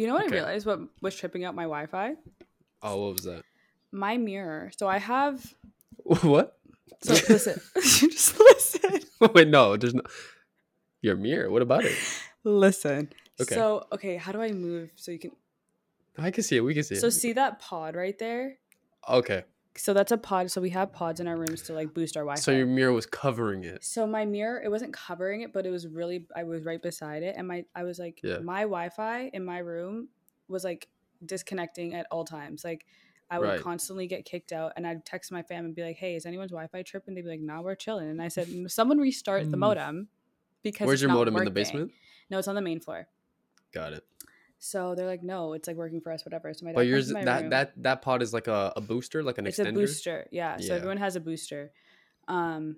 You know what I realized? What was tripping out my Wi-Fi? Oh, what was that? My mirror. So I have... What? So listen. Just listen. Wait, no. There's no... Your mirror. What about it? Listen. Okay. So, okay. How do I move so you can... I can see it. We can see it. So see that pod right there? Okay. So that's a pod. So we have pods in our rooms to like boost our Wi-Fi. So your mirror was covering it. So my mirror, it wasn't covering it, but it was really, I was right beside it. And I was like, my Wi-Fi in my room was like disconnecting at all times. Like I would constantly get kicked out and I'd text my fam and be like, hey, is anyone's Wi-Fi tripping? They'd be like, nah, we're chilling. And I said, someone restart the modem because Where's your modem working. In the basement? No, it's on the main floor. Got it. So they're like, no, it's like working for us, whatever. So my dad but yours, my that room. That pod is like a booster, like an it's extender. It's a booster, yeah. So everyone has a booster. So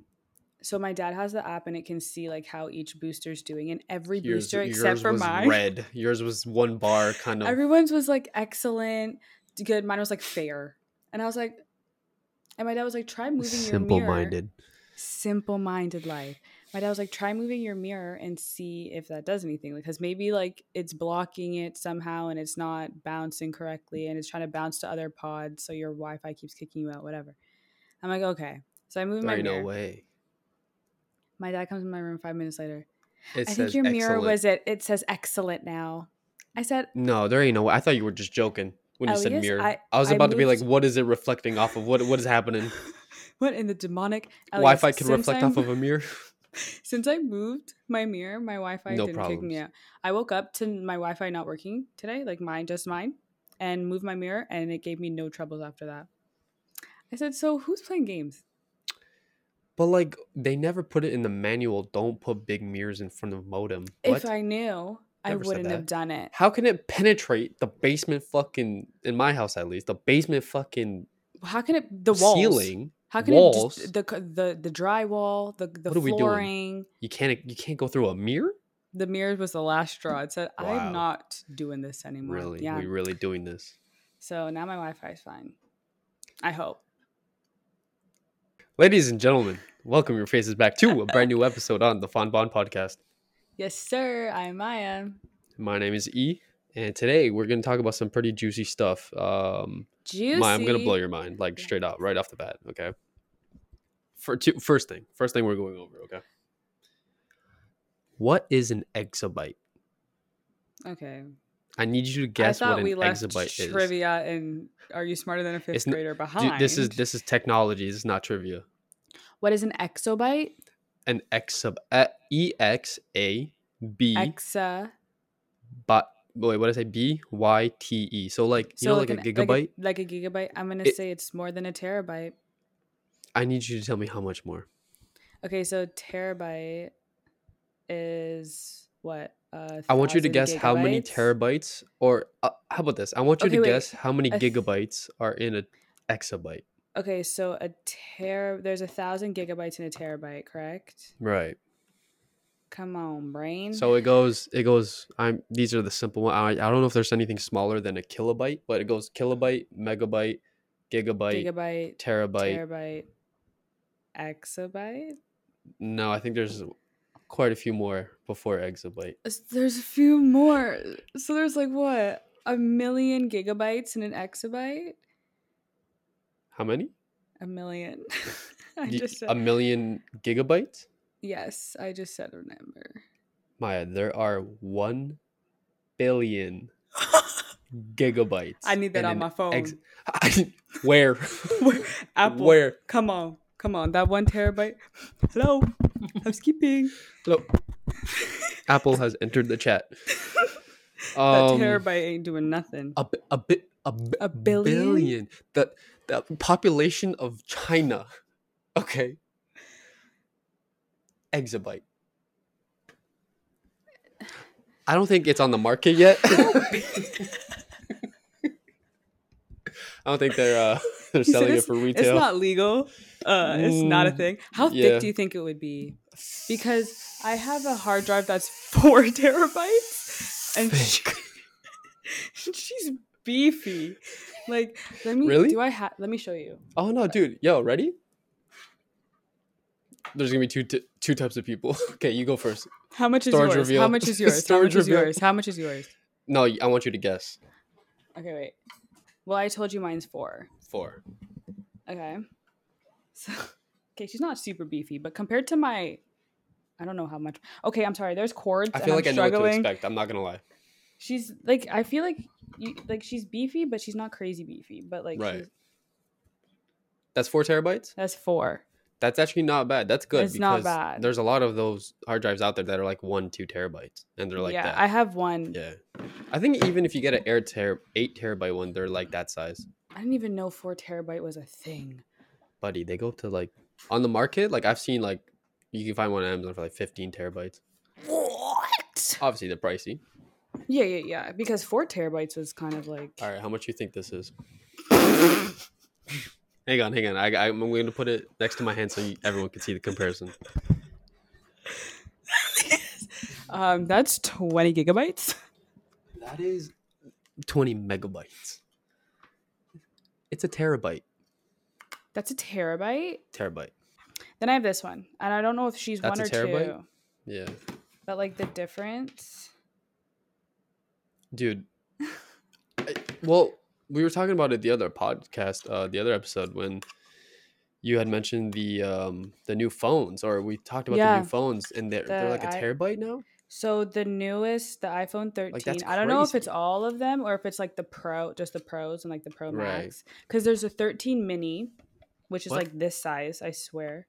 my dad has the app, and it can see like how each booster's doing, and every booster except for mine. Yours was red. Yours was one bar, kind of. Everyone's was like excellent, good. Mine was like fair, and I was like, and my dad was like, try moving your mirror. Simple-minded life. My dad was like, try moving your mirror and see if that does anything, because maybe like it's blocking it somehow and it's not bouncing correctly and it's trying to bounce to other pods, so your Wi-Fi keeps kicking you out, whatever. I'm like, okay. So I move my mirror. No way. My dad comes in my room 5 minutes later. I think your mirror was it. It says excellent now. I said, no, there ain't no way. I thought you were just joking when you said mirror. I was about to be like, what is it reflecting off of? What is happening? What in the demonic? Wi-Fi can reflect off of a mirror? Since I moved my mirror, my Wi-Fi didn't kick me out. I woke up to my Wi-Fi not working today, like mine, and moved my mirror, and it gave me no troubles after that. I said, so who's playing games? But, like, they never put it in the manual, don't put big mirrors in front of modem. What? If I knew, I wouldn't have done it. How can it penetrate the basement fucking, in my house at least, the basement fucking How can it, the walls. Ceiling. How can walls? It just, the drywall, the what are we flooring? Doing? You can't go through a mirror? The mirror was the last straw. It said, wow. I'm not doing this anymore. Really? Yeah. We're really doing this. So now my Wi-Fi is fine. I hope. Ladies and gentlemen, welcome your faces back to a brand new episode on the Fond Bond podcast. Yes, sir. I'm Maya. My name is E. And today we're going to talk about some pretty juicy stuff. Juicy. I'm going to blow your mind, like straight up, right off the bat. Okay. First thing we're going over. Okay. What is an exabyte? Okay. I need you to guess what an exabyte is. Trivia and Are You Smarter Than a Fifth Grader behind? Dude, this is technology. This is not trivia. What is an exabyte? An exabyte. E-X-A-B. Exa. But. Wait, what did I say? B-Y-T-E. So, like, you know, like a gigabyte? Like a gigabyte. I'm going to say it's more than a terabyte. I need you to tell me how much more. Okay, so terabyte is what? I want you to guess how many terabytes, or how about this? I want you to guess how many gigabytes are in an exabyte. Okay, so there's 1,000 gigabytes in a terabyte, correct? Right. Come on, brain. So it goes these are the simple ones. I don't know if there's anything smaller than a kilobyte, but it goes kilobyte, megabyte, gigabyte, terabyte, exabyte. No, I think there's quite a few more before exabyte. There's a few more. So there's like what? 1,000,000 gigabytes in an exabyte? How many? 1,000,000. I just said 1,000,000 gigabytes? Yes, I just said a number. Maya, there are 1,000,000,000 gigabytes. I need that on my phone. Where? Apple. Where? Come on. That 1 terabyte. Hello. I'm skipping. Hello. Apple has entered the chat. That terabyte ain't doing nothing. A billion. The population of China. Okay. Exabyte. I don't think it's on the market yet. I don't think they're selling it for retail. It's not legal. It's not a thing. How thick do you think it would be? Because I have a hard drive that's 4 terabytes, and she's beefy. Like, let me really? Let me show you. Oh no, dude! Yo, ready? There's gonna be two types of people. Okay, you go first. How much is yours? How much is yours? How much is yours? No, I want you to guess. Okay, wait. Well, I told you mine's 4. 4. Okay. So, okay, she's not super beefy, but compared to my... I don't know how much... Okay, I'm sorry. There's cords. I feel like I know what to expect. I'm not going to lie. She's, like... I feel like she's beefy, but she's not crazy beefy. But, like... Right. That's 4 terabytes? That's 4. That's actually not bad. That's good. It's not bad. There's a lot of those hard drives out there that are like 1, 2 terabytes. And they're like that. Yeah, I have one. Yeah. I think even if you get an 8 terabyte one, they're like that size. I didn't even know 4 terabyte was a thing. Buddy, they go to like... On the market, like I've seen like... You can find one on Amazon for like 15 terabytes. What? Obviously, they're pricey. Yeah. Because 4 terabytes was kind of like... All right, how much do you think this is? Hang on. I'm going to put it next to my hand so everyone can see the comparison. That's 20 gigabytes. That is 20 megabytes. It's a terabyte. That's a terabyte? Terabyte. Then I have this one. And I don't know if she's that's one or terabyte? Two. Yeah. But like the difference. Dude. Well... We were talking about it the other podcast, the other episode when you had mentioned the new phones, or we talked about the new phones, and they're like a terabyte now. So the newest, the iPhone 13. Like, I don't know if it's all of them or if it's like the Pro, just the Pros and like the Pro Max, because there's a 13 mini, which is like this size, I swear.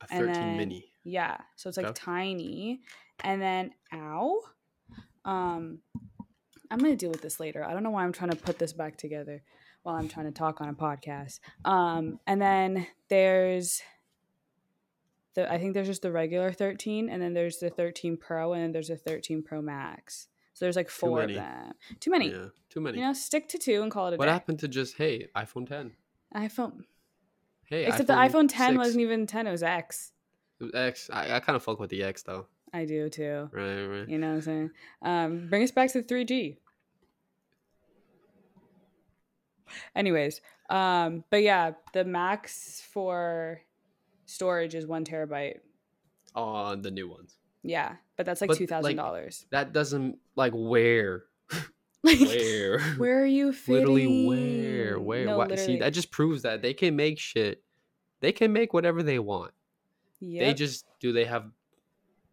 A 13 mini. Yeah, so it's like tiny, and then I'm going to deal with this later. I don't know why I'm trying to put this back together while I'm trying to talk on a podcast. And then there's I think there's just the regular 13, and then there's the 13 Pro, and then there's the 13 Pro Max. So there's like 4 of them. Too many. Yeah, too many. You know, stick to 2 and call it a day. What happened to just, hey, iPhone 10? Hey, except iPhone the iPhone 10 6. Wasn't even 10, it was X. It was X. I kind of fuck with the X, though. I do too. Right. You know what I'm saying? Bring us back to 3G. Anyways, but yeah, the max for storage is 1 terabyte. On the new ones. Yeah, but that's like $2,000. Like, that doesn't like where. Where? Where are you fitting? Literally where? Where? No, literally. See, that just proves that they can make shit. They can make whatever they want. Yep. They have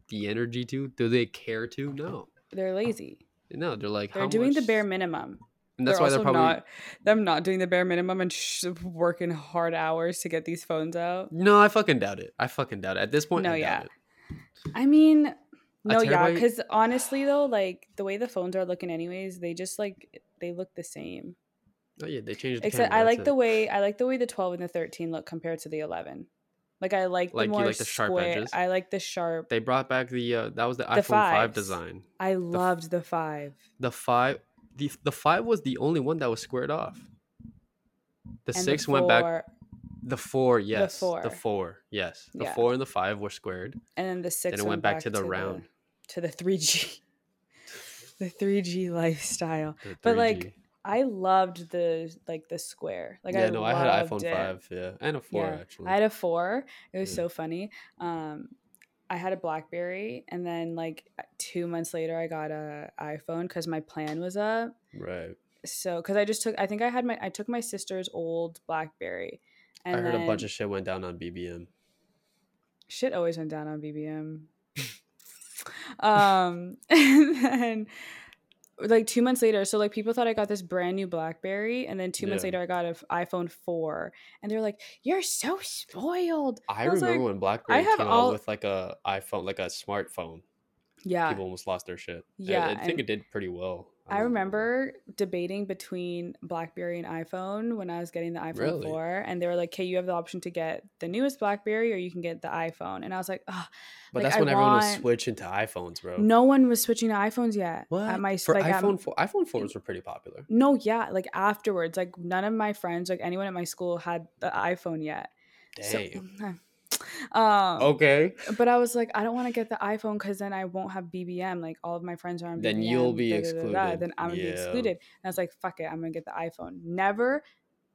the energy to? Do they care to? No. They're lazy. No, they're like, they're doing the bare minimum. And that's why they're probably not doing the bare minimum and working hard hours to get these phones out. No, I fucking doubt it. At this point, no, doubt it. I mean, no, yeah, because honestly, though, like the way the phones are looking anyways, they just like, they look the same. Oh yeah, they changed the camera. I like the way the 12 and the 13 look compared to the 11. Like I like the more like the sharp edges. I like the sharp. They brought back that was the iPhone 5 design. I loved the 5. The 5 was the only one that was squared off. The 6 went back. The 4, yes. The 4 and the 5 were squared. And then the 6 went back to the round. To the 3G. The 3G lifestyle. But like I loved the square. Like yeah, I had an iPhone 5, yeah, and a 4 actually. I had a 4. It was so funny. I had a BlackBerry, and then like 2 months later, I got a iPhone because my plan was up. Right. So, because I took my sister's old BlackBerry. And I heard a bunch of shit went down on BBM. Shit always went down on BBM. And then. Like 2 months later, so like people thought I got this brand new BlackBerry, and then 2 months later I got an iPhone 4, and they're like, "You're so spoiled." I remember when BlackBerry came out with like a iPhone, like a smartphone. Yeah, people almost lost their shit. Yeah, I think it did pretty well. I remember debating between BlackBerry and iPhone when I was getting the iPhone 4, and they were like, "Hey, you have the option to get the newest BlackBerry, or you can get the iPhone." And I was like, "Oh, but like, that's when everyone was switching to iPhones, bro." No one was switching to iPhones yet. What? iPhone 4s were pretty popular. No, yeah, like afterwards, like none of my friends, like anyone at my school, had the iPhone yet. Damn. So, okay, but I was like, I don't want to get the iPhone because then I won't have BBM, like all of my friends are on BBM, then you'll be excluded, then I'm gonna be excluded. And I was like, fuck it, I'm gonna get the iPhone. Never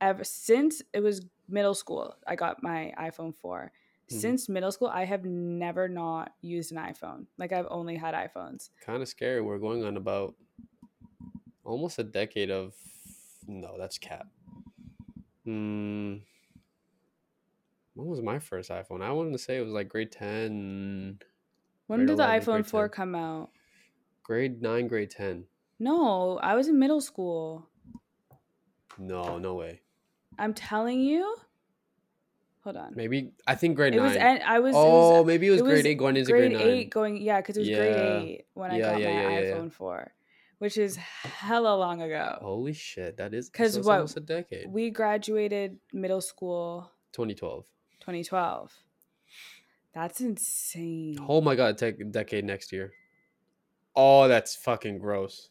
ever since it was middle school I got my iPhone 4. Since middle school I have never not used an iPhone. Like I've only had iPhones. Kind of scary. We're going on about almost a decade of... No, that's cap. When was my first iPhone? I wanted to say it was like grade 10. When did the iPhone 4 come out? Grade 9, grade 10. No, I was in middle school. No, no way. I'm telling you. Hold on. Maybe, I think grade 9. Maybe it was grade 8 going into grade 9. Grade 8 going, yeah, because it was grade 8 when I got my iPhone 4. Which is hella long ago. Holy shit, that is almost a decade. We graduated middle school 2012. That's insane. Oh my god, take a decade next year. Oh, that's fucking gross.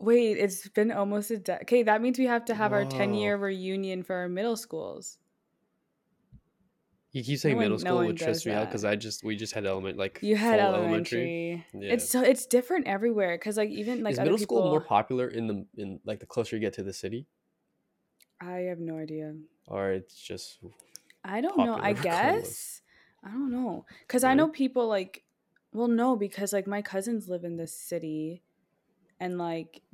Wait, it's been almost a decade. Okay, that means we have to have our 10-year reunion for our middle schools. You keep saying middle school, which stresses me out because we just had elementary. Yeah. It's different everywhere because is middle school more popular in the closer you get to the city? I have no idea. Or it's just I don't know. I guess I don't know because I know people because my cousins live in this city, and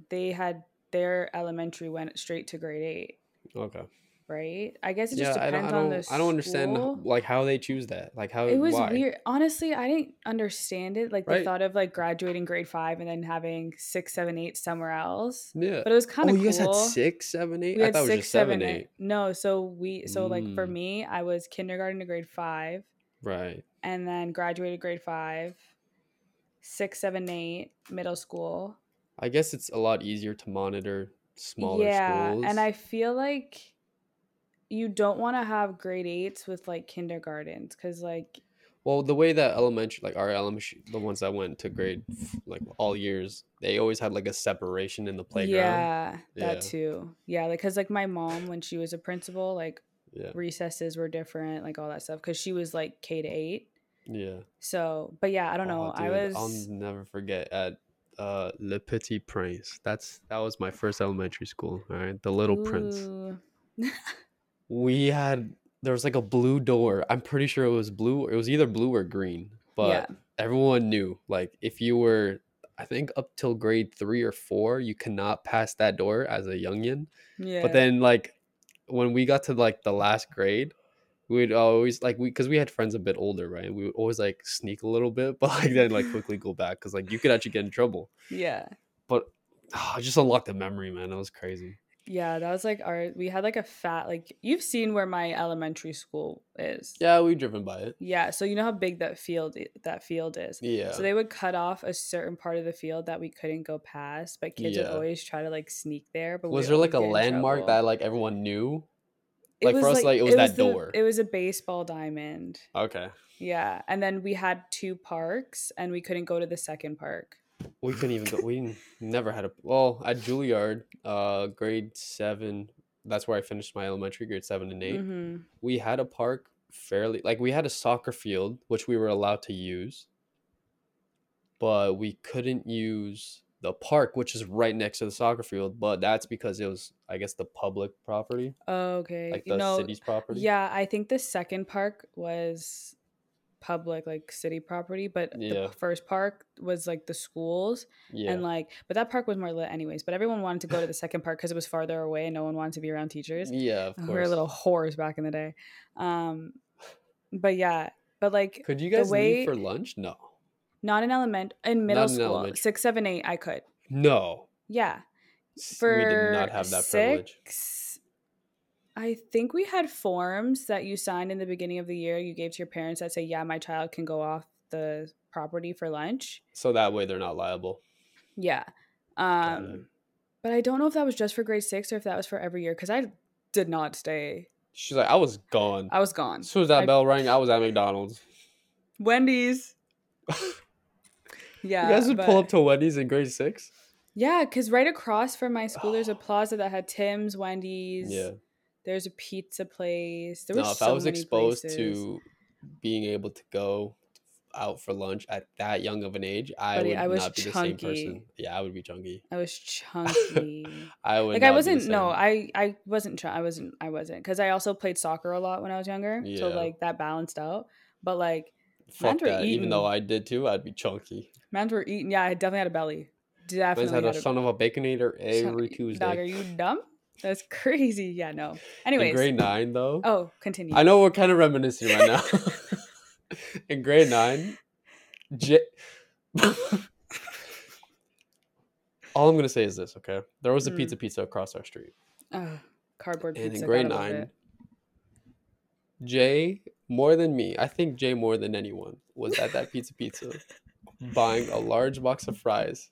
they had their elementary went straight to grade 8. Okay. Right, I guess it just depends on the school. I don't understand how they choose that. Weird. Honestly, I didn't understand it. The thought of graduating grade 5 and then having 6, 7, 8 somewhere else. Yeah, but it was kind of cool. You guys had 6, 7, 8. I thought it was just 7, 8. No, for me, I was kindergarten to grade 5. Right, and then graduated grade 5, 6, 7, 8, middle school. I guess it's a lot easier to monitor smaller schools. Yeah, and I feel like. You don't want to have grade 8s with kindergartens because the way that elementary our elementary, the ones that went to grade all years, they always had a separation in the playground. Yeah, that too. Yeah, because my mom when she was a principal recesses were different all that stuff because she was K to 8. Yeah. So, but yeah, I don't know. Dude, I'll never forget at Le Petit Prince. That was my first elementary school. All right, the Little Prince. There was a blue door. I'm pretty sure it was blue. It was either blue or green, but everyone knew if you were, I think up till grade 3 or 4, you cannot pass that door as a youngin. Yeah. But then when we got to the last grade, we'd always because we had friends a bit older, right? We would always sneak a little bit, but then quickly go back because you could actually get in trouble. Yeah. But I just unlocked the memory, man. That was crazy. Yeah, that was we had a fat, you've seen where my elementary school is. Yeah, we've driven by it. Yeah, so you know how big that field is. Yeah. So they would cut off a certain part of the field that we couldn't go past, but kids would always try to sneak there. But was there a landmark that everyone knew? It was that door. It was a baseball diamond. Okay. Yeah, and then we had 2 parks, and we couldn't go to the second park. We couldn't even go. We never had at Juilliard, grade 7. That's where I finished my elementary, grade 7 and 8. Mm-hmm. We had a park we had a soccer field, which we were allowed to use. But we couldn't use the park, which is right next to the soccer field. But that's because it was, I guess, the public property. Oh, okay. City's property. Yeah, I think the second park was... public city property, but the first park was the schools and but that park was more lit anyways, but everyone wanted to go to the second park because it was farther away and no one wanted to be around teachers. Of course, we were little whores back in the day. Could you guys leave for lunch? No, not in middle school. 6, 7, 8 I could. No, yeah, for we did not have that 6 privilege. I think we had forms that you signed in the beginning of the year you gave to your parents that say, yeah, my child can go off the property for lunch. So that way they're not liable. Yeah. But I don't know if that was just for grade 6 or if that was for every year because I did not stay. She's like, I was gone. As soon as that bell rang, I was at McDonald's. Wendy's. Yeah. You guys would pull up to Wendy's in grade 6? Yeah, because right across from my school, there's a plaza that had Tim's, Wendy's. Yeah. There's a pizza place. There was if I was exposed to being able to go out for lunch at that young of an age, I would not be the same person. Yeah, I would be chunky. I was chunky. I wasn't because I also played soccer a lot when I was younger. Yeah. So that balanced out. But fuck that. Even though I did too, I'd be chunky. Mans were eating. Yeah, I definitely had a belly. Definitely. Liz had a son of a baconator every Tuesday. Dog, are you dumb? That's crazy. Yeah, no. Anyways. In grade 9, though. Oh, continue. I know we're kind of reminiscing right now. In grade 9, all I'm going to say is this, okay? There was a Pizza Pizza across our street. Cardboard and pizza. And in grade 9, Jay, more than me, I think Jay more than anyone, was at that Pizza Pizza buying a large box of fries.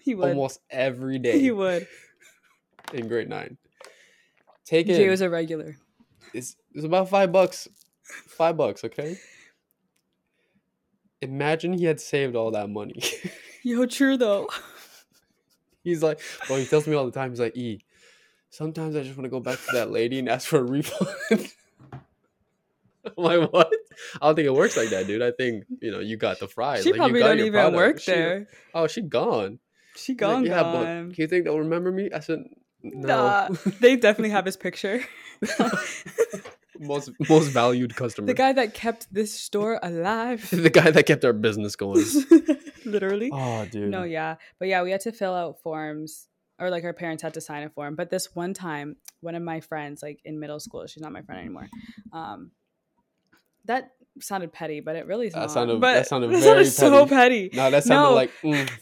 He would. Almost every day. He would. In grade 9. Take it. Jay was a regular. It's about $5. $5, okay? Imagine he had saved all that money. Yo, true though. He's like, well, he tells me all the time, he's like, E, sometimes I just want to go back to that lady and ask for a refund. I'm like, what? I don't think it works like that, dude. I think, you know, you got the fries. She like, probably you got don't even product. Work there. She gone. She gone, like, yeah, gone. But you think they'll remember me? I said, no. Nah, they definitely have his picture. Most valued customer. The guy that kept this store alive. The guy that kept our business going. Literally. Oh, dude. No, yeah. But yeah, we had to fill out forms. Or like our parents had to sign a form. But this one time, one of my friends, like in middle school, she's not my friend anymore. That sounded petty, but it really is not. That sounded very petty. No, that sounded like,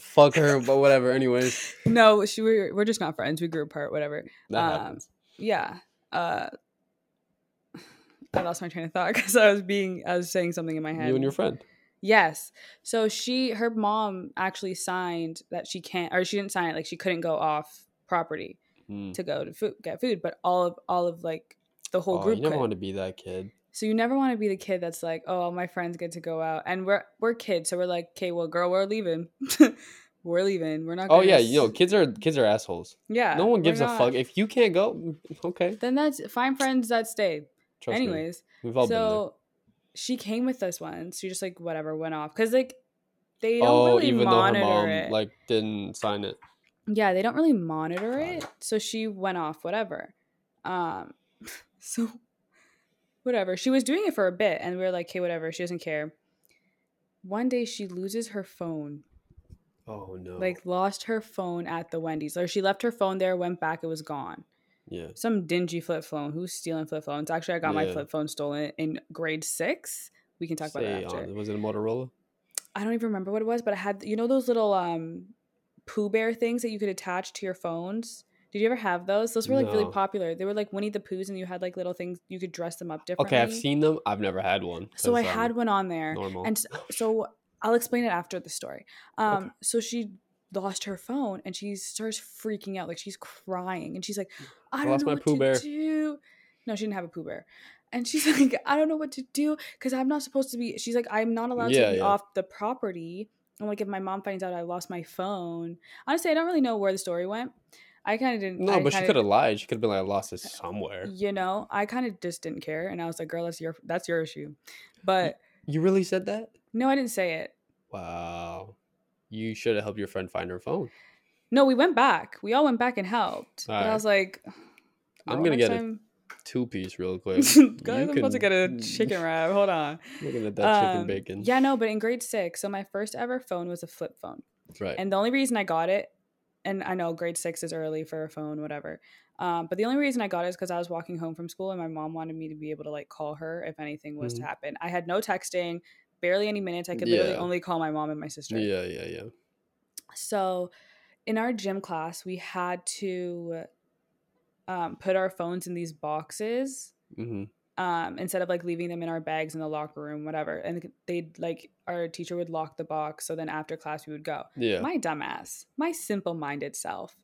fuck her, but whatever. Anyways. No, we're just not friends. We grew apart, whatever. That happens. Yeah. I lost my train of thought because I was saying something in my head. You and your friend. Yes. So her mom actually signed that she didn't sign it. Like she couldn't go off property to go to get food, but all of like the whole group. You never want to be that kid. So you never want to be the kid that's like, oh, my friends get to go out, and we're kids, so we're like, okay, well, girl, we're leaving. We're leaving. We're not. Oh yeah, you know, kids are assholes. Yeah. No one gives a fuck if you can't go. Okay. Then that's find friends that stay. Trust anyways, me. We've all been there. She came with us once. She just like whatever went off because like they don't really even monitor though her mom, it. Like didn't sign it. Yeah, they don't really monitor it. So she went off whatever. So whatever, she was doing it for a bit, and we were like, "Okay, whatever." She doesn't care. One day she loses her phone. Oh no! Like lost her phone at the Wendy's. Like she left her phone there, went back, it was gone. Yeah. Some dingy flip phone. Who's stealing flip phones? Actually, I got my flip phone stolen in grade 6. We can talk about it after. Was it a Motorola? I don't even remember what it was, but I had, you know, those little Pooh Bear things that you could attach to your phones. Did you ever have those? Those were like really popular. They were like Winnie the Poohs, and you had like little things you could dress them up differently. Okay, I've seen them. I've never had one. So I had one on there. Normal. And so I'll explain it after the story. So she lost her phone, and she starts freaking out, like she's crying, and she's like, I don't know what to do. No, she didn't have a Pooh Bear. And she's like, I don't know what to do because I'm not supposed to be, she's like, I'm not allowed to be off the property. I'm like, if my mom finds out I lost my phone. Honestly, I don't really know where the story went. I kind of didn't. No, but she could have lied. She could have been like, I lost it somewhere. You know, I kind of just didn't care, and I was like, girl, that's your issue. But you really said that? No, I didn't say it. Wow. You should have helped your friend find her phone. No, we went back. We all went back and helped. All right. I was like, I'm going to get a two-piece real quick. I'm supposed to get a chicken wrap. Hold on. Looking at that chicken bacon. Yeah, no, but in grade 6, so my first ever phone was a flip phone. Right. And the only reason I got it, and I know grade 6 is early for a phone, whatever. But the only reason I got it is because I was walking home from school, and my mom wanted me to be able to like call her if anything was to happen. I had no texting. Barely any minutes. I could literally only call my mom and my sister. Yeah. So in our gym class, we had to put our phones in these boxes instead of like leaving them in our bags in the locker room, whatever. And they'd like, our teacher would lock the box. So then after class, we would go. Yeah. My dumbass, my simple-minded self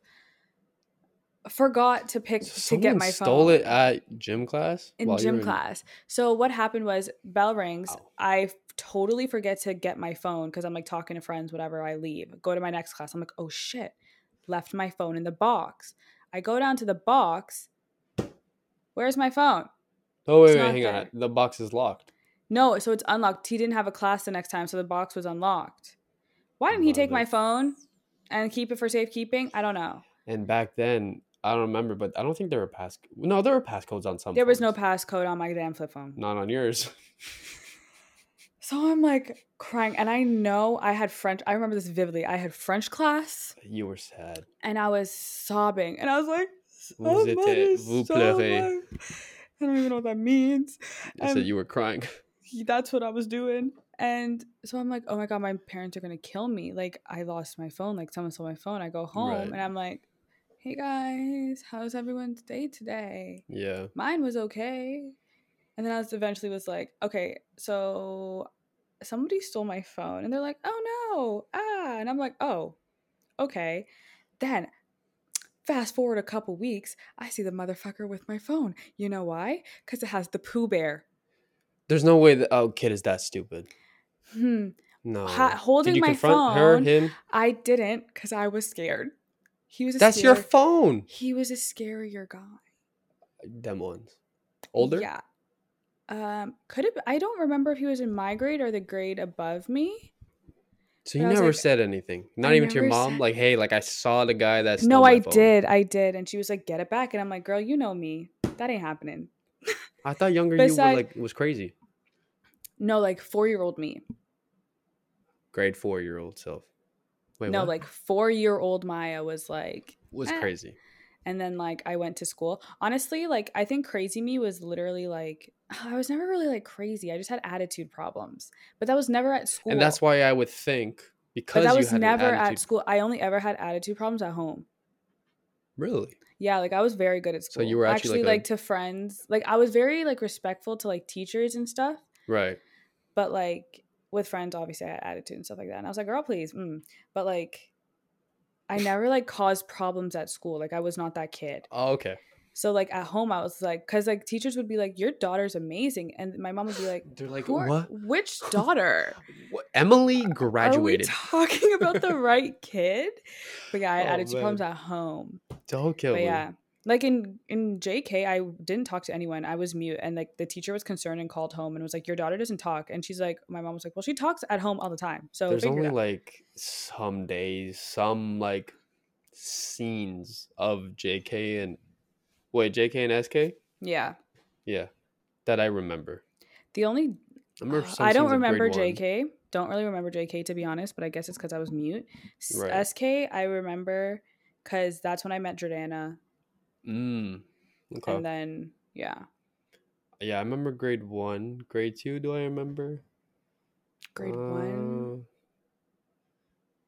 forgot to pick to get my phone. Stole it at gym class? In gym class. So what happened was bell rings. Ow. I totally forget to get my phone because I'm like talking to friends, whatever. I leave, go to my next class. I'm like, oh shit, left my phone in the box. I go down to the box. Where's my phone? Oh, wait, hang on. The box is locked. No, so it's unlocked. He didn't have a class the next time, so the box was unlocked. Why didn't he take my phone and keep it for safekeeping? I don't know. And back then, I don't remember, but I don't think there were there were passcodes on some. There was no passcode on my damn flip phone. Not on yours. So I'm like crying. And I know I had French. I remember this vividly. I had French class. You were sad. And I was sobbing. And I was like, vous pleurez. I don't even know what that means. I said you were crying. That's what I was doing. And so I'm like, oh my God, my parents are going to kill me. Like, I lost my phone. Like, someone stole my phone. I go home and I'm like, hey guys, how's everyone's day today? Yeah. Mine was okay. And then I was eventually was like, okay, so somebody stole my phone. And they're like, oh no. Ah. And I'm like, oh, okay. Then fast forward a couple weeks, I see the motherfucker with my phone. You know why? Because it has the Pooh Bear. There's no way that kid is that stupid. No. Holding my phone. Did you confront her, him? I didn't, because I was scared. He was. That's your phone. He was a scarier guy. Them ones. Older? Yeah. Could have. I don't remember if he was in my grade or the grade above me. So you never said anything? Not even to your mom? Like, hey, like I saw the guy that stole my phone. No, I did. And she was like, get it back. And I'm like, girl, you know me. That ain't happening. I thought younger you were like, was crazy. No, like 4-year-old me. Grade 4-year-old self. Wait, no, what? Like 4-year-old Maya was like. Was crazy. And then like I went to school. Honestly, like I think crazy me was literally like, I was never really like crazy. I just had attitude problems. But that was never at school. And that's why I would think because that you was had never at school. I only ever had attitude problems at home. Really? Yeah, like I was very good at school. So you were actually like to friends. Like I was very like respectful to like teachers and stuff. Right. But like with friends, obviously I had attitude and stuff like that. And I was like, girl, please. But like I never like caused problems at school. Like I was not that kid. Oh, okay. So like at home I was like, because like teachers would be like, your daughter's amazing. And my mom would be like, they're like, what? Which daughter? Emily graduated. Are we talking about the right kid? But yeah, I had attitude problems at home. Don't kill me. Yeah. Like in JK, I didn't talk to anyone. I was mute. And like the teacher was concerned and called home and was like, your daughter doesn't talk. And she's like, my mom was like, well, she talks at home all the time. So there's only like some days, some like scenes of JK and JK and SK? Yeah. Yeah. That I remember. I don't remember JK. Don't really remember JK to be honest, but I guess it's because I was mute. Right. SK, I remember because that's when I met Jordana. Okay. And then yeah, I remember grade 1. Grade 2, do I remember? Grade 1.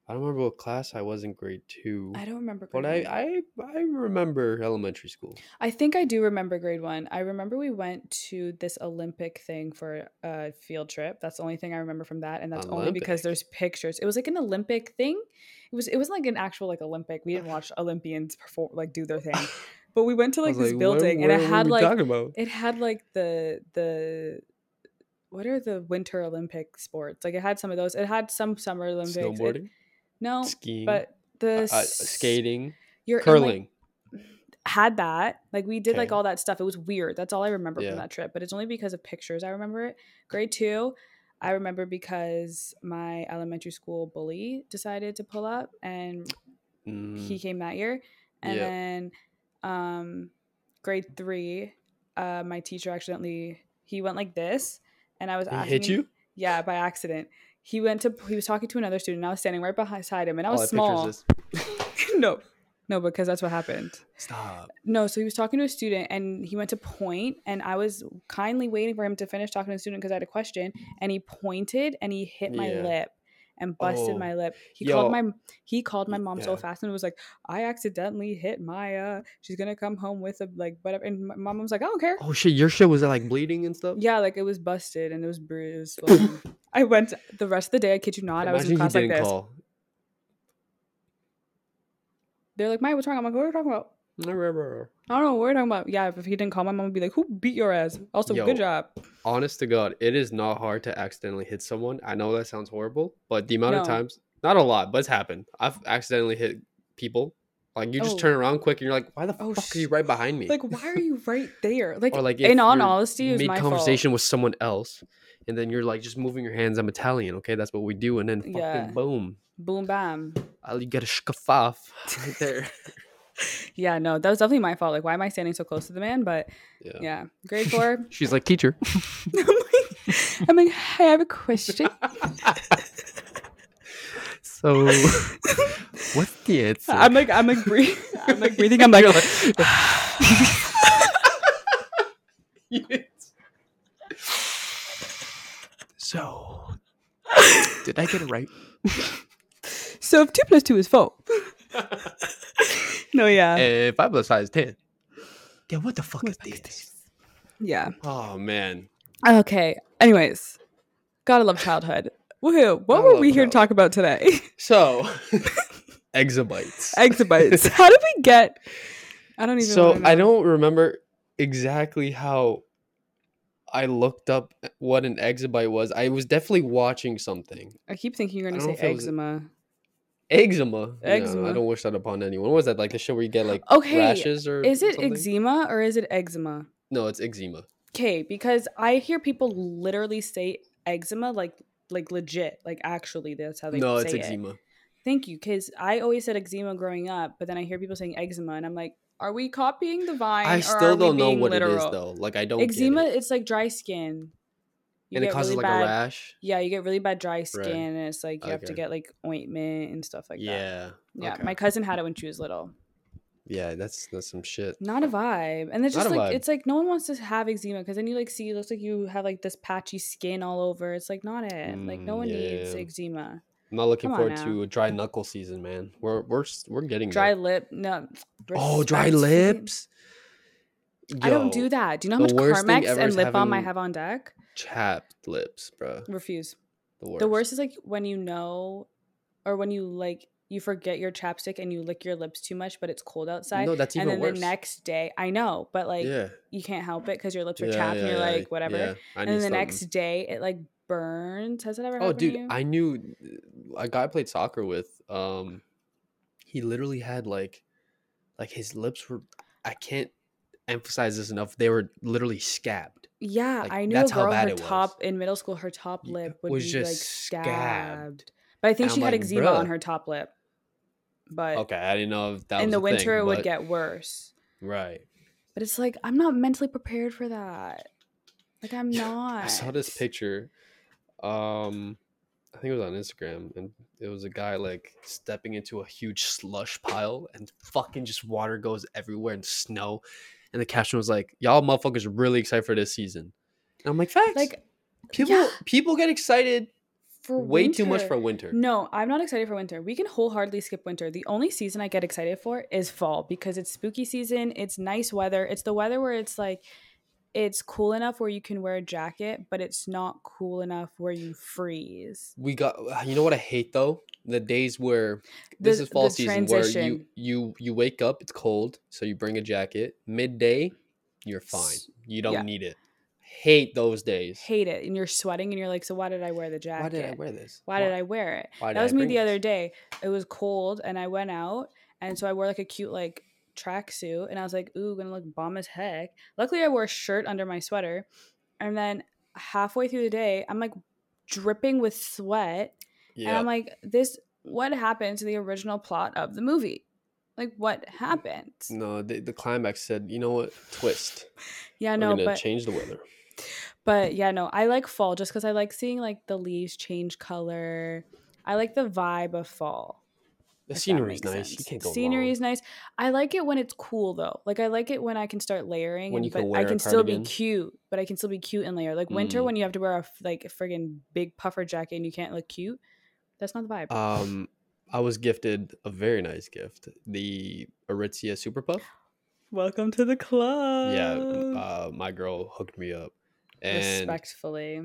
I don't remember what class I was in grade 2. I don't remember grade 1. But I remember elementary school. I think I do remember grade 1. I remember we went to this Olympic thing for a field trip. That's the only thing I remember from that. And that's only because there's pictures. It was like an Olympic thing. It wasn't like an actual like Olympic. We didn't watch Olympians perform like do their thing. But we went to like this building and it had like the what are the winter Olympic sports? Like it had some of those. It had some summer Olympics. Snowboarding? No, skiing, but the skating, curling had that. Like we did like all that stuff. It was weird. That's all I remember from that trip. But it's only because of pictures I remember it. Grade 2, I remember because my elementary school bully decided to pull up, and he came that year. And then grade 3, my teacher he went like this, and I was asking. Hit you? Yeah, by accident. He was talking to another student, and I was standing right beside him, and I was small. No, because that's what happened. Stop. No, so he was talking to a student, and he went to point, and I was kindly waiting for him to finish talking to the student because I had a question, and he pointed, and he hit my lip and busted my lip. He called my mom so fast and was like, I accidentally hit Maya. She's going to come home with a, like, whatever. And my mom was like, I don't care. Oh, shit. Your shit was, like, bleeding and stuff? Yeah, like, it was busted and it was bruised. I went the rest of the day. I kid you not. I was in class like this. They're like, Maya, what's wrong? I'm like, what are you talking about? I don't know what we're talking about. Yeah, if he didn't call, my mom would be like, who beat your ass? Also, good job. Honest to God, it is not hard to accidentally hit someone. I know that sounds horrible, but the amount of times, not a lot, but it's happened. I've accidentally hit people. Like, you just turn around quick and you're like, why the fuck are you right behind me? Like, why are you right there? Like, or like in all honesty, it was my fault. You made conversation with someone else, and then you're like, just moving your hands. I'm Italian, okay? That's what we do. And then fucking boom. Boom, bam. I'll get a shkafaf right there. Yeah, no, that was definitely my fault. Like, why am I standing so close to the man? But yeah. Grade 4. She's like, teacher. I'm like, hi, I have a question. So what's the answer? I'm like breathing. I'm like, so did I get it right? So if 2 + 2 is 4. No, yeah. If 5 + 5 is 10. Yeah, what the fuck is this? Yeah. Oh man. Okay. Anyways, gotta love childhood. Woohoo! What were we here to talk about today? So, exabytes. Exabytes. How did we get? I don't even. So I don't remember exactly how I looked up what an exabyte was. I was definitely watching something. I keep thinking you're going to say eczema. Eczema. Eczema. No, I don't wish that upon anyone. What was that, like the shit where you get like rashes or? Is it something? Eczema or is it eczema? No, it's eczema. Okay, because I hear people literally say eczema like legit, like actually that's how they say it. No, it's eczema. Thank you, because I always said eczema growing up, but then I hear people saying eczema and I'm like, are we copying the vine? I still don't know what literal? It is though. Like I don't eczema, get it. It's like dry skin. You and it causes really like bad, a rash? Yeah, you get really bad dry skin and it's like you have to get like ointment and stuff like that. Yeah. Yeah. Okay. My cousin had it when she was little. Yeah, that's some shit. Not a vibe. And it's just not like, it's like no one wants to have eczema because then you like see, it looks like you have like this patchy skin all over. It's like not it. Like no one needs eczema. I'm not looking forward to a dry knuckle season, man. We're getting dry there. Lip. No. Oh, dry lips. Yo, I don't do that. Do you know how much Carmex and lip balm I have on deck? Chapped lips, bro. Refuse. The worst is like when you know, or when you like. You forget your chapstick and you lick your lips too much, but it's cold outside. No, that's even worse. And then the next day, I know, but like you can't help it because your lips are chapped and you're like, whatever. Yeah, and then the next day, it like burns. Has it ever happened to you? Oh, dude, I knew a guy I played soccer with. He literally had like his lips were. I can't emphasize this enough. They were literally scabbed. Yeah, like, I knew that's a girl. How bad her top in middle school, her top lip would be just like scabbed. But I think she had eczema on her top lip. But okay, I didn't know if that was in the winter it would get worse, right? But it's like I'm not mentally prepared for that. Like I'm not. I saw this picture. I think it was on Instagram, and it was a guy like stepping into a huge slush pile, and fucking just water goes everywhere and snow. And the caption was like, "Y'all motherfuckers are really excited for this season." And I'm like, facts. Like people get excited. For way winter. Too much for winter. No, I'm not excited for winter. We can wholeheartedly skip winter. The only season I get excited for is fall because it's spooky season. It's nice weather. It's the weather where it's like, it's cool enough where you can wear a jacket, but it's not cool enough where you freeze. You know what I hate though? The days where this is fall season transition. Where you wake up, it's cold, so you bring a jacket. Midday, you're fine. You don't need it. Hate those days. Hate it. And you're sweating and you're like, so why did I wear the jacket? Why did I wear this? Why did I wear it? That was me the other day. It was cold and I went out and so I wore like a cute like tracksuit and I was like, ooh, gonna look bomb as heck. Luckily I wore a shirt under my sweater and then halfway through the day I'm like dripping with sweat and I'm like, this, what happened to the original plot of the movie? Like, what happened? No, the climax said, you know what? Twist. Yeah, no, but change the weather. But yeah, no, I like fall just because I like seeing like the leaves change color. I like the vibe of fall. The scenery is nice. You can't go wrong. Scenery is nice. I like it when it's cool though. Like I like it when I can start layering. When you can wear a cardigan. I can still be cute and layer. Like winter when you have to wear a like a friggin' big puffer jacket and you can't look cute. That's not the vibe. I was gifted a very nice gift. The Aritzia Super Puff. Welcome to the club. Yeah, my girl hooked me up. And respectfully,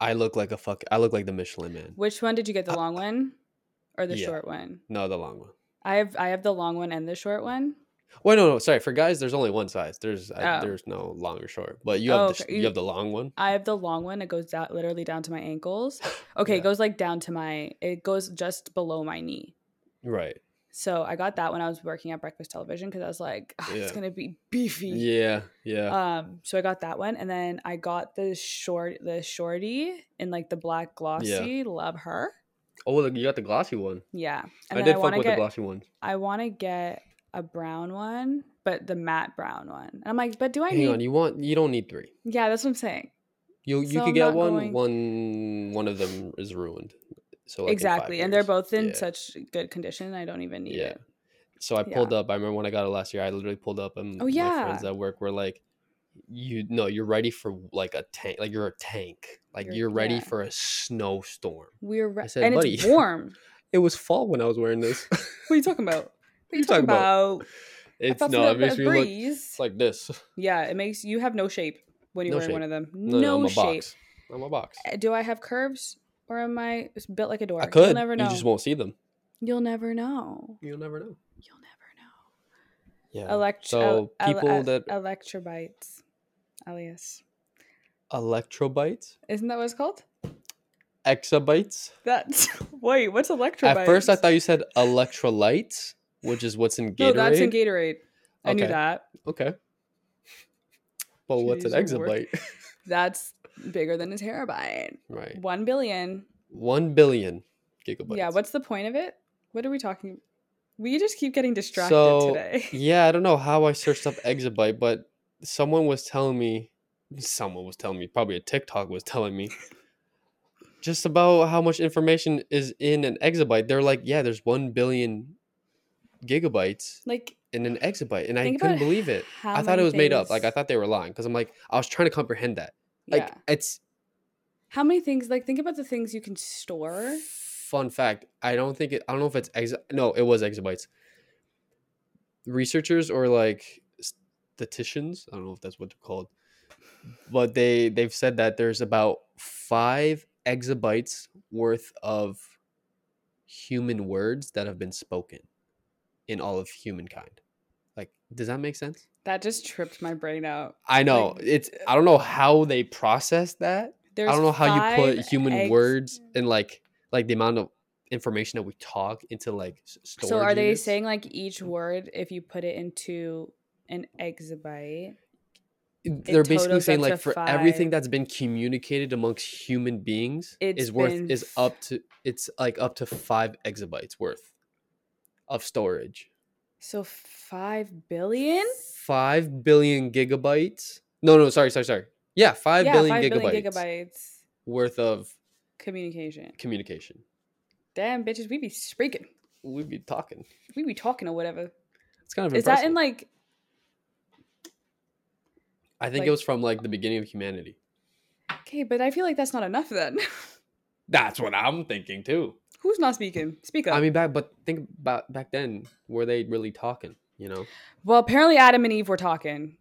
I look like the Michelin Man. Which one did you get? The long one or the short one? No, the long one. I have the long one and the short one. Wait, no, sorry. For guys, there's only one size. There's no long or short. But you have you have the long one. I have the long one. It goes down, literally down to my ankles. Okay, yeah. It goes like down to it goes just below my knee. Right. So I got that when I was working at Breakfast Television because I was like, it's gonna be beefy. Yeah, yeah. So I got that one, and then I got the shorty in like the black glossy. Yeah. Love her. Oh, you got the glossy one. Yeah, and I fuck with the glossy ones. I want to get a brown one, but the matte brown one. And I'm like, but do I need? Hang on, you don't need three. Yeah, that's what I'm saying. You could get one of them is ruined. So like exactly. And they're both in such good condition. I don't even need it. So I pulled up. I remember when I got it last year, I literally pulled up and my friends at work were like, you're ready for like a tank. Like you're a tank. Like you're ready for a snowstorm. I said, and buddy, it's warm. It was fall when I was wearing this. What are you talking about? What are you talking about? It makes me look like this. Yeah, it makes you have no shape when you're wearing one of them. No shape. I'm a box. Do I have curves or am I built like a door? I could. You'll never know. You just won't see them. You'll never know. You'll never know. You'll never know. Yeah. Electrobytes. Elias. Electrobytes? Isn't that what it's called? Exabytes? Wait, what's electrobytes? At first I thought you said electrolytes, which is what's in Gatorade. No, that's in Gatorade. I knew that. Okay. But what's an exabyte? That's bigger than a terabyte. Right. 1 billion. 1 billion gigabytes. Yeah, what's the point of it? What are we talking? We just keep getting distracted today. Yeah, I don't know how I searched up exabyte, but someone was telling me, probably a TikTok was telling me, just about how much information is in an exabyte. They're like, yeah, there's 1 billion gigabytes in an exabyte, and I couldn't believe it. I thought it was made up. I thought they were lying because I'm like, I was trying to comprehend that. It's how many things. Think about the things you can store. Fun fact: I don't know if it's it was exabytes. Researchers or statisticians, I don't know if that's what they're called, but they've said that there's about 5 exabytes worth of human words that have been spoken in all of humankind. Does that make sense? That just tripped my brain out. I know. I don't know how they process that. I don't know how you put human words and the amount of information that we talk into storage. So are they saying each word, if you put it into an exabyte? They're basically saying everything that's been communicated amongst human beings is up to 5 exabytes worth of storage. So 5 billion? 5 billion gigabytes? No, sorry. Yeah, 5 billion gigabytes worth of communication. Damn, bitches, we be speaking. We be talking or whatever. It's kind of impressive. Is that in I think it was from the beginning of humanity. Okay, but I feel that's not enough then. That's what I'm thinking too. Who's not speaking? Speak up. I mean, think about back then. Were they really talking? You know. Well, apparently Adam and Eve were talking.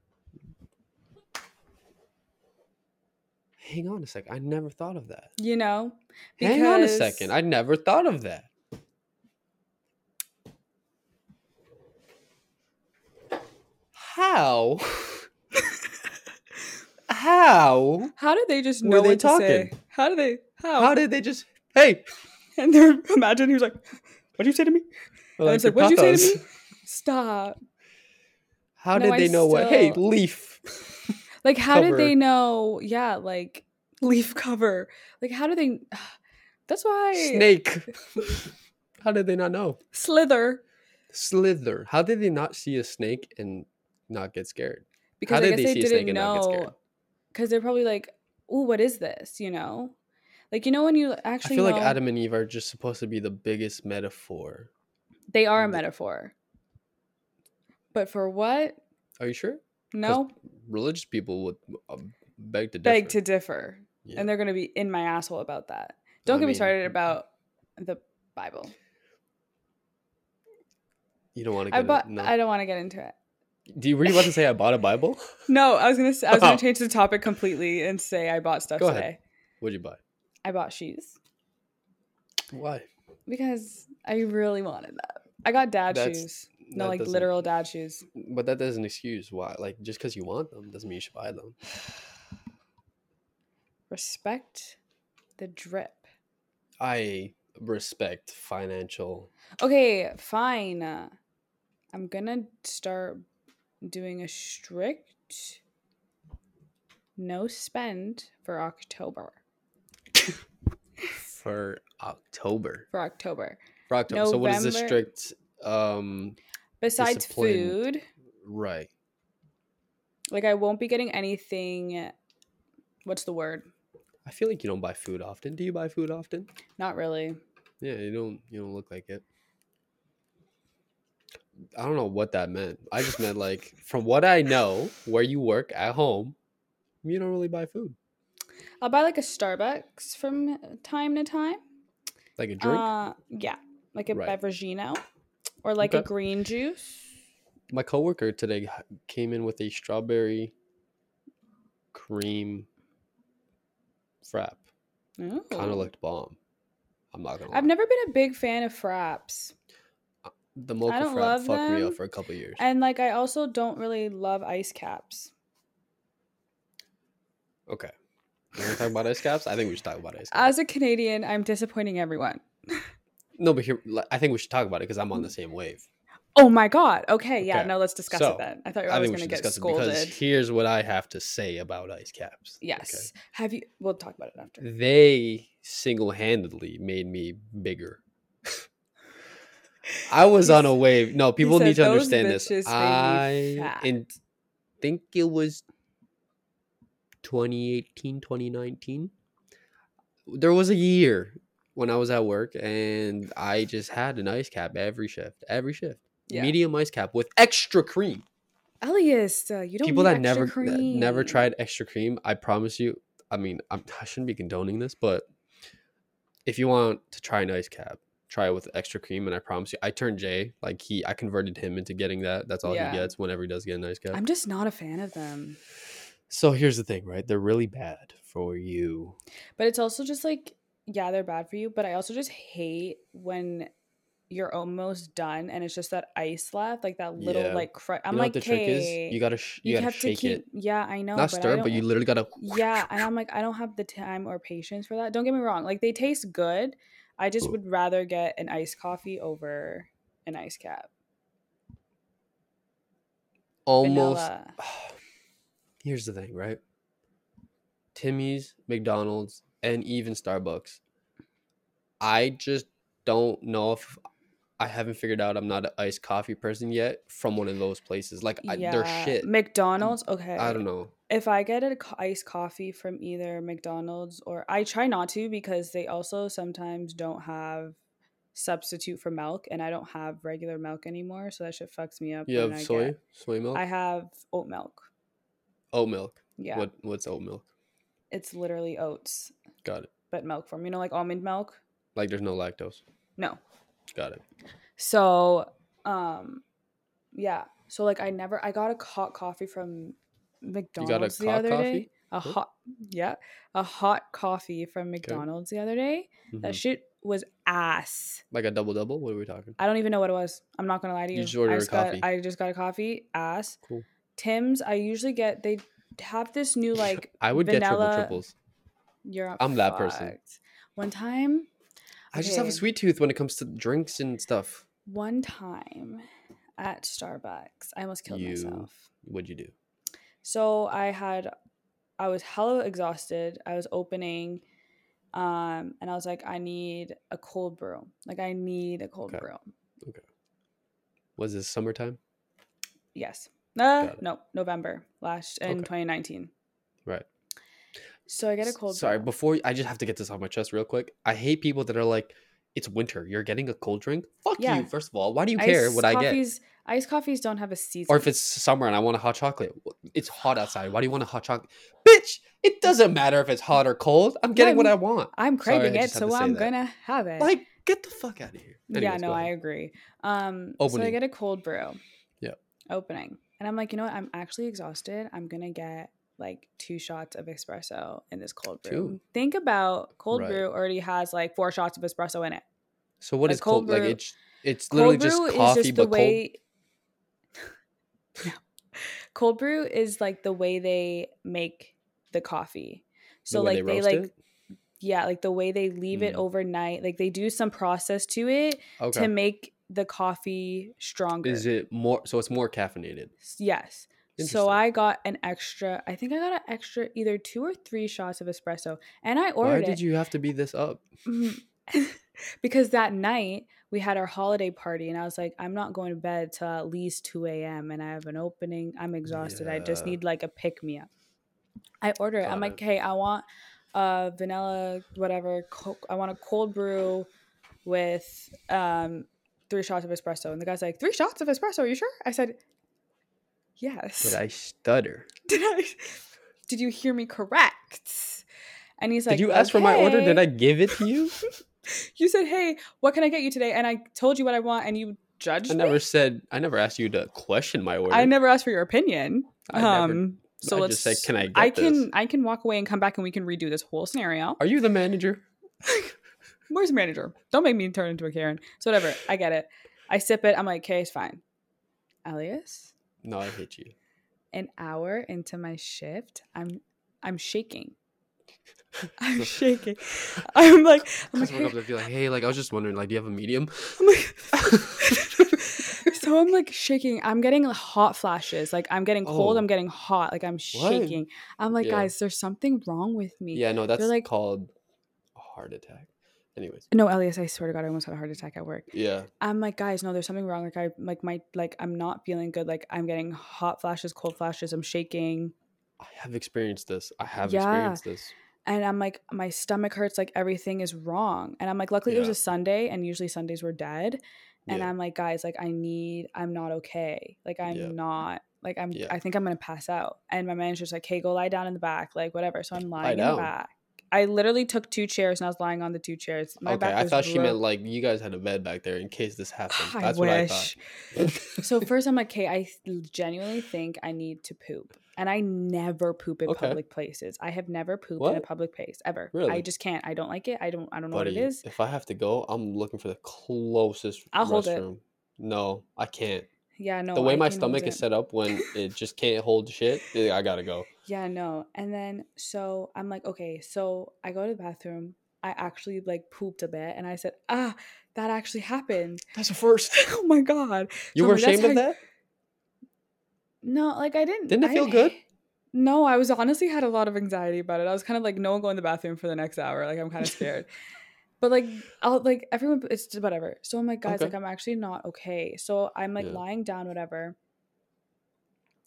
Hang on a sec. I never thought of that. You know. Hang on a second. I never thought of that. How? How? How did they just know what to say? How did they? How did they just? Hey. And they're imagining he was like, "What'd you say to me?" Well, and it's like, "What'd you say to me?" Stop. How did they know what? Hey, leaf. How did they know? Yeah, leaf cover. How do they? That's why snake. How did they not know? Slither. How did they not see a snake and not get scared? Because how did they see a snake and not get scared? Because they're probably "Ooh, what is this?" You know. When you actually I feel like Adam and Eve are just supposed to be the biggest metaphor. They are a metaphor. But for what? Are you sure? No. Religious people would beg to differ. Yeah. And they're going to be in my asshole about that. Don't get me started about the Bible. You don't want to get into it? No. I don't want to get into it. Were you about to say I bought a Bible? No, I was going to change the topic completely and say I bought stuff today. Ahead. What'd you buy? I bought shoes. Why? Because I really wanted that. I got shoes. No, literal dad shoes. But that doesn't excuse why. Just because you want them doesn't mean you should buy them. Respect the drip. I respect financial. Okay, fine. I'm going to start doing a strict no spend for October. For October. November, so what is the strict besides food? Right. I won't be getting anything. What's the word? I feel like you don't buy food often. Do you buy food often? Not really. Yeah, you don't look like it. I don't know what that meant. I just meant like, from what I know, where you work at home, you don't really buy food. I'll buy like a Starbucks from time to time. Like a drink? Yeah, like a Beveragino or like a green juice. My coworker today came in with a strawberry cream frap. Kind of looked bomb. I'm not gonna lie. I've never been a big fan of fraps. The mocha frap fucked me up for a couple years. And like, I also don't really love ice caps. Okay. We're going to talk about ice caps? I think we should talk about ice caps. As a Canadian, I'm disappointing everyone. No, but here, I think we should talk about it because I'm on the same wave. Oh my God. Okay. Yeah. No, let's discuss it then. I thought you were going to get scolded. Because here's what I have to say about ice caps. Yes. Okay. We'll talk about it after. They single-handedly made me bigger. I was on a wave. No, people need to understand this. I think it was 2018, 2019. There was a year when I was at work and I just had an ice cap every shift. Yeah. Medium ice cap with extra cream. Elias, you don't people need that extra cream. People that never tried extra cream, I promise you. I mean, I shouldn't be condoning this, but if you want to try an ice cap, try it with extra cream, and I promise you, I turned Jay like I converted him into getting that. That's all he gets whenever he does get a nice cap. I'm just not a fan of them. So here's the thing, right? They're really bad for you. But it's also just like, yeah, they're bad for you. But I also just hate when you're almost done and it's just that ice left, like that little like. I'm like, the trick is you gotta shake it. Yeah, I know. Not stir, but you literally gotta. Yeah, and I'm like, I don't have the time or patience for that. Don't get me wrong. Like, they taste good. I just would rather get an iced coffee over an ice cap. Almost. Vanilla. Here's the thing, right? Timmy's, McDonald's, and even Starbucks. I just don't know if I haven't figured out I'm not an iced coffee person yet from one of those places. Like, they're shit. McDonald's? Okay. I don't know. If I get an iced coffee from either McDonald's or... I try not to because they also sometimes don't have substitute for milk. And I don't have regular milk anymore. So that shit fucks me up. You have soy milk? I have oat milk. Oat milk? Yeah. What's oat milk? It's literally oats. Got it. But milk form. You know, like almond milk? Like there's no lactose? No. Got it. So, yeah. So, like, I got a hot coffee from... McDonald's the other day. A hot coffee from McDonald's the other day. That shit was ass. Like a double double? What are we talking? I don't even know what it was. I'm not gonna lie to you. You just ordered a coffee. I just got a coffee. Ass. Cool. Tim's. I usually get. They have this new like. I would vanilla. Get triples. I'm that person. One time. I just have a sweet tooth when it comes to drinks and stuff. One time, at Starbucks, I almost killed myself. What'd you do? So I was hella exhausted. I was opening, and I was like, I need a cold brew. Okay. Was this summertime? Yes. No, November in 2019. Right. So I get a cold brew. Sorry, before I just have to get this off my chest real quick. I hate people that are like, it's winter. You're getting a cold drink? Fuck you, first of all. Why do you care what I get? Iced coffees don't have a season. Or if it's summer and I want a hot chocolate. It's hot outside. Why do you want a hot chocolate? Bitch, it doesn't matter if it's hot or cold. I'm getting what I want. I'm craving it, so I'm going to have it. Like, get the fuck out of here. Anyways, yeah, no, I agree. So I get a cold brew. Yeah. Opening. And I'm like, you know what? I'm actually exhausted. I'm going to get like 2 shots of espresso in this cold brew. Think about cold brew already has like 4 shots of espresso in it. So what is cold brew? Like it's literally just coffee is just but cold. No. Cold brew is like the way they make the coffee. So the like they like it? Yeah, like the way they leave it overnight. Like they do some process to it to make the coffee stronger. Is it more so it's more caffeinated? Yes. So I got an extra either 2 or 3 shots of espresso and I ordered it. Why did you have to be this up? Because that night we had our holiday party and I was like, I'm not going to bed till at least 2 a.m. and I have an opening. I'm exhausted. I just need like a pick me up. I order it. I'm like, hey, I want vanilla, whatever. I want a cold brew with 3 shots of espresso. And the guy's like, 3 shots of espresso? Are you sure? I said, yes. Did I stutter? Did you hear me correct? And he's like, did you ask for my order? Did I give it to you? You said, hey, what can I get you today? And I told you what I want, and you judged me. I never asked you to question my order. I never asked for your opinion. I just said, can I get this? I can walk away and come back, and we can redo this whole scenario. Are you the manager? Where's the manager? Don't make me turn into a Karen. So whatever. I get it. I sip it. I'm like, okay, it's fine. Elias? No, I hate you. An hour into my shift, I'm shaking. I'm shaking. I'm like, hey. Up and be like, hey, like I was just wondering, like, do you have a medium? I'm like, so I'm like shaking. I'm getting hot flashes. Like I'm getting cold. I'm getting hot. Like I'm shaking. What? I'm like, guys, there's something wrong with me. Yeah, no, that's like, called a heart attack. Anyways. No, Elias, I swear to God, I almost had a heart attack at work. Yeah. I'm like, guys, no, there's something wrong. Like I'm not feeling good. Like I'm getting hot flashes, cold flashes. I'm shaking. I have experienced this. And I'm like, my stomach hurts, like everything is wrong. And I'm like, luckily it was a Sunday, and usually Sundays were dead. And I'm like, guys, like I'm not okay. Like I'm not, like I think I'm going to pass out. And my manager's like, hey, go lie down in the back, like whatever. So I'm lying in the back. I literally took 2 chairs and I was lying on the 2 chairs. I thought she meant like you guys had a bed back there in case this happened. That's what I thought. So first I'm like, okay, I genuinely think I need to poop. And I never poop in public places. I have never pooped in a public place ever. Really? I just can't. I don't like it. I don't know what it is. If I have to go, I'm looking for the closest restroom. Hold it. No, I can't. Yeah, no. The way my stomach is set up when it just can't hold shit, I gotta go. Yeah, no. And then so I'm like, okay, so I go to the bathroom. I actually like pooped a bit, and I said, that actually happened. That's a first. Oh my God. You were ashamed of that? No, like I didn't. Didn't it feel good? No, I was honestly had a lot of anxiety about it. I was kind of like, no one go in the bathroom for the next hour. Like I'm kind of scared. But like, I'll like everyone, it's just whatever. So I'm like, guys, like I'm actually not okay. So I'm like lying down, whatever.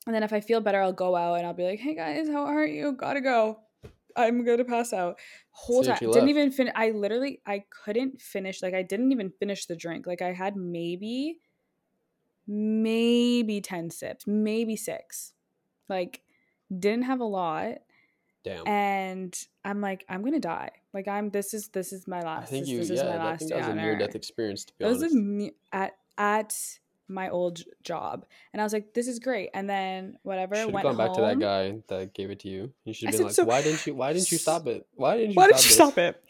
And then if I feel better, I'll go out and I'll be like, hey guys, how are you? Gotta go. I'm going to pass out. Whole time. Didn't even finish. I couldn't finish. Like I didn't even finish the drink. Like I had maybe 10 sips, maybe 6. Like didn't have a lot. Damn. And I'm like, I'm gonna die. Like this is my last. I think that was a near death experience, to be honest. That was at my old job, and I was like, this is great. And then whatever, I went home. Back to that guy that gave it to you. You should have been like, why didn't you stop it? Why didn't you stop it?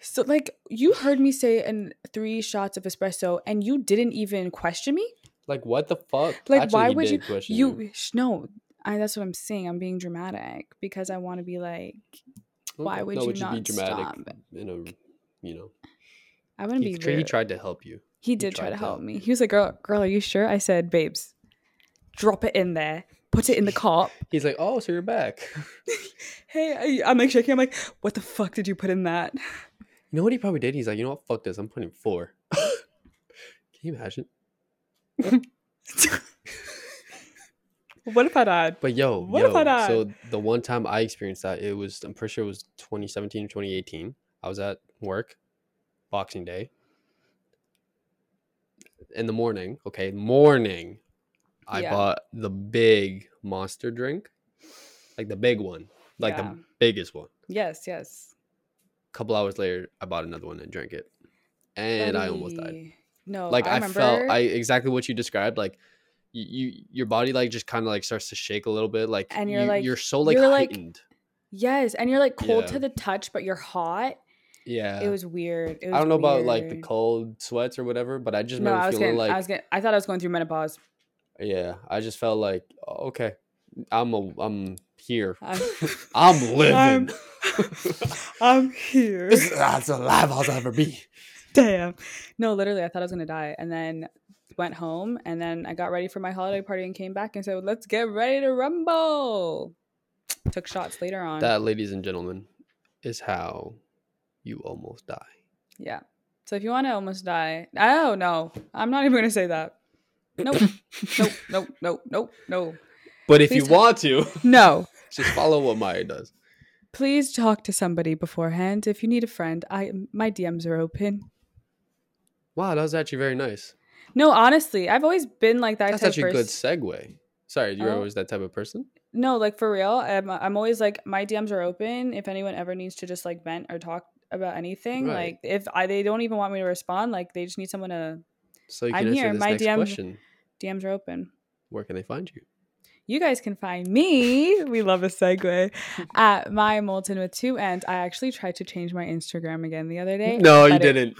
So like you heard me say 3 shots of espresso, and you didn't even question me. Like what the fuck? Like actually, why would you question you? No, that's what I'm saying. I'm being dramatic because I want to be like, why would you not stop? In a, you know, I wouldn't be rude. He tried to help you. He did try to help me. He was like, girl, are you sure? I said, babes, drop it in there. Put it in the cart. He's like, oh, so you're back. Hey, I'm like shaking. I'm like, what the fuck did you put in that? You know what he probably did? He's like, you know what? Fuck this. I'm putting 4. Can you imagine? What if I died? But yo, if I died? So the one time I experienced that, it was, I'm pretty sure it was 2017 or 2018. I was at work, Boxing Day. In the morning, I bought the big monster drink, like the big one, like the biggest one. Yes. A couple hours later, I bought another one and drank it, and I almost died. No, like I remember... felt exactly what you described. Like your body, like just kind of like starts to shake a little bit, like and you're so like heightened. Yes, and you're like cold to the touch, but you're hot. Yeah, it was weird. I don't know about like the cold sweats or whatever, but I just remember feeling like I thought I was going through menopause. Yeah, I just felt like okay, I'm here. I'm living. I'm here. That's the life I'll ever be. Damn. No, literally, I thought I was gonna die, and then went home, and then I got ready for my holiday party and came back and said, "Let's get ready to rumble." Took shots later on. That, ladies and gentlemen, is how. You almost die. Yeah. So if you want to almost die, oh no, I'm not even gonna say that. Nope. But if you want to, no, just follow what Maya does. Please talk to somebody beforehand. If you need a friend, my DMs are open. Wow, that was actually very nice. No, honestly, I've always been like that. That's type actually a good segue. Sorry, you're always that type of person? No, like for real. I'm always like, my DMs are open. If anyone ever needs to just like vent or talk about anything, right. Like if they don't even want me to respond, like they just need someone to. So you can I'm here. This my next question. DMs are open. Where can they find you? You guys can find me. We love a segue. At Maya Moulton with 2 N's. I actually tried to change my Instagram again the other day. No, you didn't.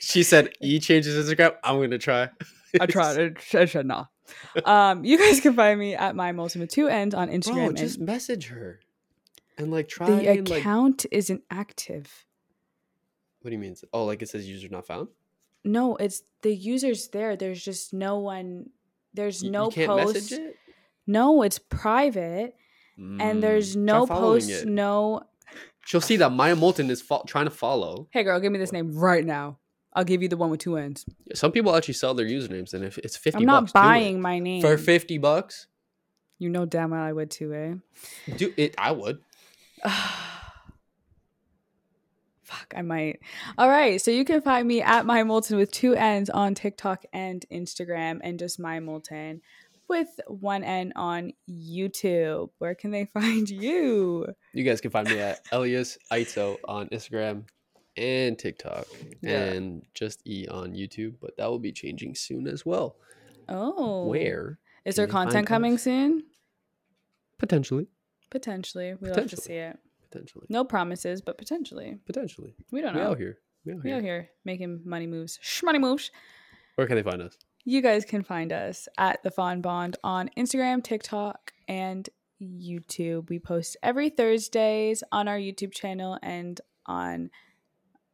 She said, "E changes Instagram. I'm gonna try." I tried. I should not. You guys can find me at Maya Moulton with 2 N's on Instagram. Bro, just message her and like try. The account isn't active. What do you mean? Oh, like it says user not found? No, it's the user's there. There's just no one. There's no post. You can't message it? No, it's private, and there's no posts. It. No, she'll see that Maya Moulton is trying to follow. Hey, girl, give me this name right now. I'll give you the one with 2 N's. Some people actually sell their usernames, and if it's $50, I'm not buying my name for $50. You know damn well I would too, eh? Do it? I would. Fuck, I might. All right, so you can find me at Maya Moulton with 2 N's on TikTok and Instagram, and just Maya Moulton with 1 N on YouTube. Where can they find you? You guys can find me at Elias Ito on Instagram and TikTok, and just E on YouTube, but that will be changing soon as well. Oh, where is there content coming soon? Potentially. We love to see it. Potentially, no promises, but potentially. We don't know. We out here making money moves. Where can they find us? You guys can find us at the Fond Bond on Instagram, TikTok, and YouTube. We post every Thursdays on our YouTube channel and on.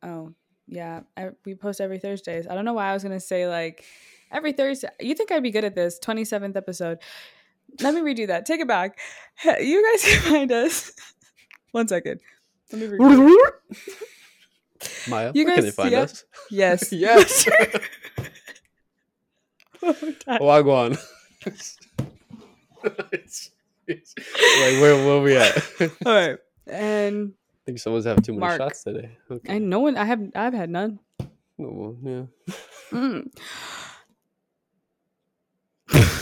Oh, yeah. We post every Thursdays. I don't know why I was going to say like every Thursday. You think I'd be good at this 27th episode. Let me redo that. Take it back. You guys can find us. 1 second. Let me redo it. Maya, you guys, can they find us? Yes. Yes. Wagwan. Where were we at? All right, and I think someone's having too many shots today. Okay, and no one. I've had none. Oh, well, yeah.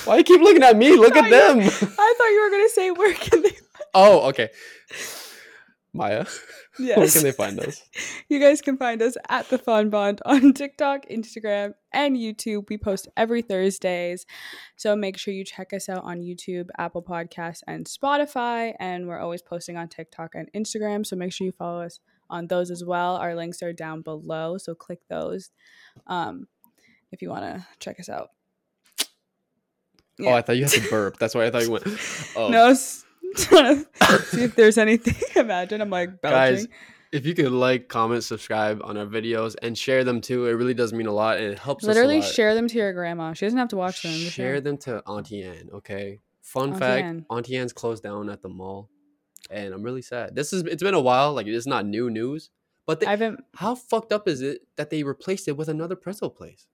Why you keep looking at me? Look at them. I thought you were gonna say where can they? Oh, okay. Maya, yes. Where can they find us? You guys can find us at the Fond Bond on TikTok, Instagram, and YouTube. We post every Thursdays, so make sure you check us out on YouTube, Apple Podcasts, and Spotify. And we're always posting on TikTok and Instagram, so make sure you follow us on those as well. Our links are down below, so click those if you want to check us out. Yeah. Oh, I thought you had to burp. That's why I thought you went. Oh. No. Trying to see if there's anything. Imagine I'm like belching. Guys, if you could like, comment, subscribe on our videos and share them too, it really does mean a lot and it helps us a lot. Share them to your grandma. She doesn't have to watch them. Share them to Auntie Anne. Okay, fun Auntie fact, Anne. Auntie Anne's closed down at the mall and I'm really sad. It's been a while, like it's not new news, but how fucked up is it that they replaced it with another pretzel place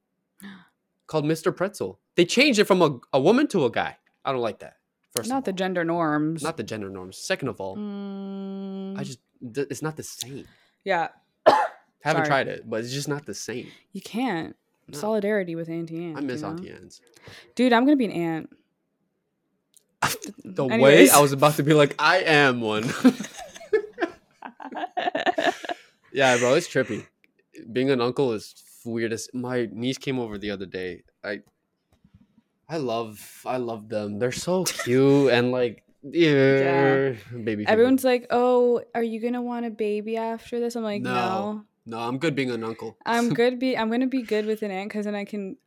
called Mr. Pretzel? They changed it from a woman to a guy. I don't like that. Not the gender norms. Not the gender norms. Second of all, it's not the same. Yeah. Haven't tried it, but it's just not the same. You can't. No. Solidarity with Auntie Anne. I miss Auntie Anne's. Dude, I'm going to be an aunt. The way I was about to be like, I am one. Yeah, bro, it's trippy. Being an uncle is weirdest. My niece came over the other day. I love them. They're so cute and like, baby. Everyone's people. Like, "Oh, are you gonna want a baby after this?" I'm like, no, I'm good being an uncle. I'm gonna be good with an aunt because then I can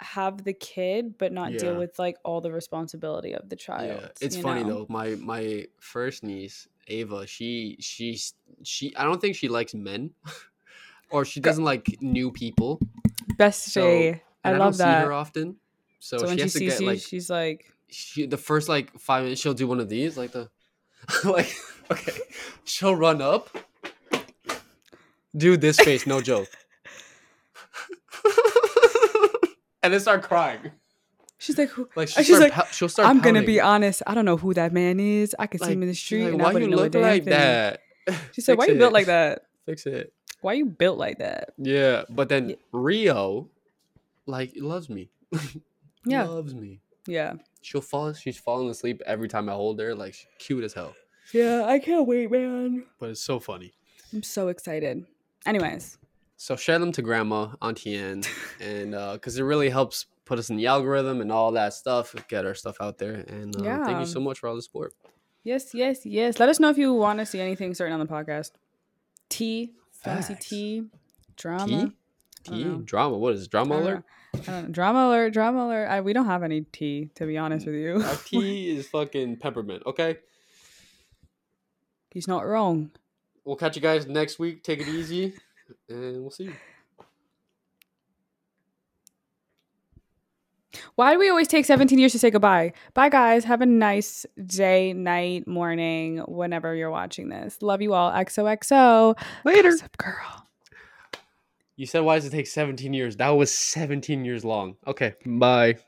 have the kid, but not deal with like all the responsibility of the child. Yeah. It's funny though. My first niece, Ava, she I don't think she likes men, or she doesn't like new people. Best day. So, I love that. I don't see her often. So when she sees you, she's like... the first, 5 minutes, she'll do one of these, okay. She'll run up. Do this face, no joke. And then start crying. She's like, who? Like she'll start. I'm gonna be honest. I don't know who that man is. I can see him in the street. Like, and why you look like that? She said, "Why you built like that? Fix it. Why you built like that?" Yeah, but then Rio, like, loves me. Yeah, loves me. Yeah, she'll fall. She's falling asleep every time I hold her. Like, she's cute as hell. Yeah, I can't wait, man. But it's so funny. I'm so excited. Anyways. So share them to Grandma, Auntie Anne, and because it really helps put us in the algorithm and all that stuff, get our stuff out there. And thank you so much for all the support. Yes, yes, yes. Let us know if you want to see anything certain on the podcast. Tea. Fancy tea. Drama. Tea? Drama. What is it? Drama alert? Drama alert. Drama alert. We don't have any tea, to be honest with you. Our tea is fucking peppermint, okay? He's not wrong. We'll catch you guys next week. Take it easy. And we'll see you. Why do we always take 17 years to say goodbye? Bye, guys. Have a nice day, night, morning, whenever you're watching this. Love you all. XOXO. Later. Gossip Girl. You said, why does it take 17 years? That was 17 years long. Okay. Bye.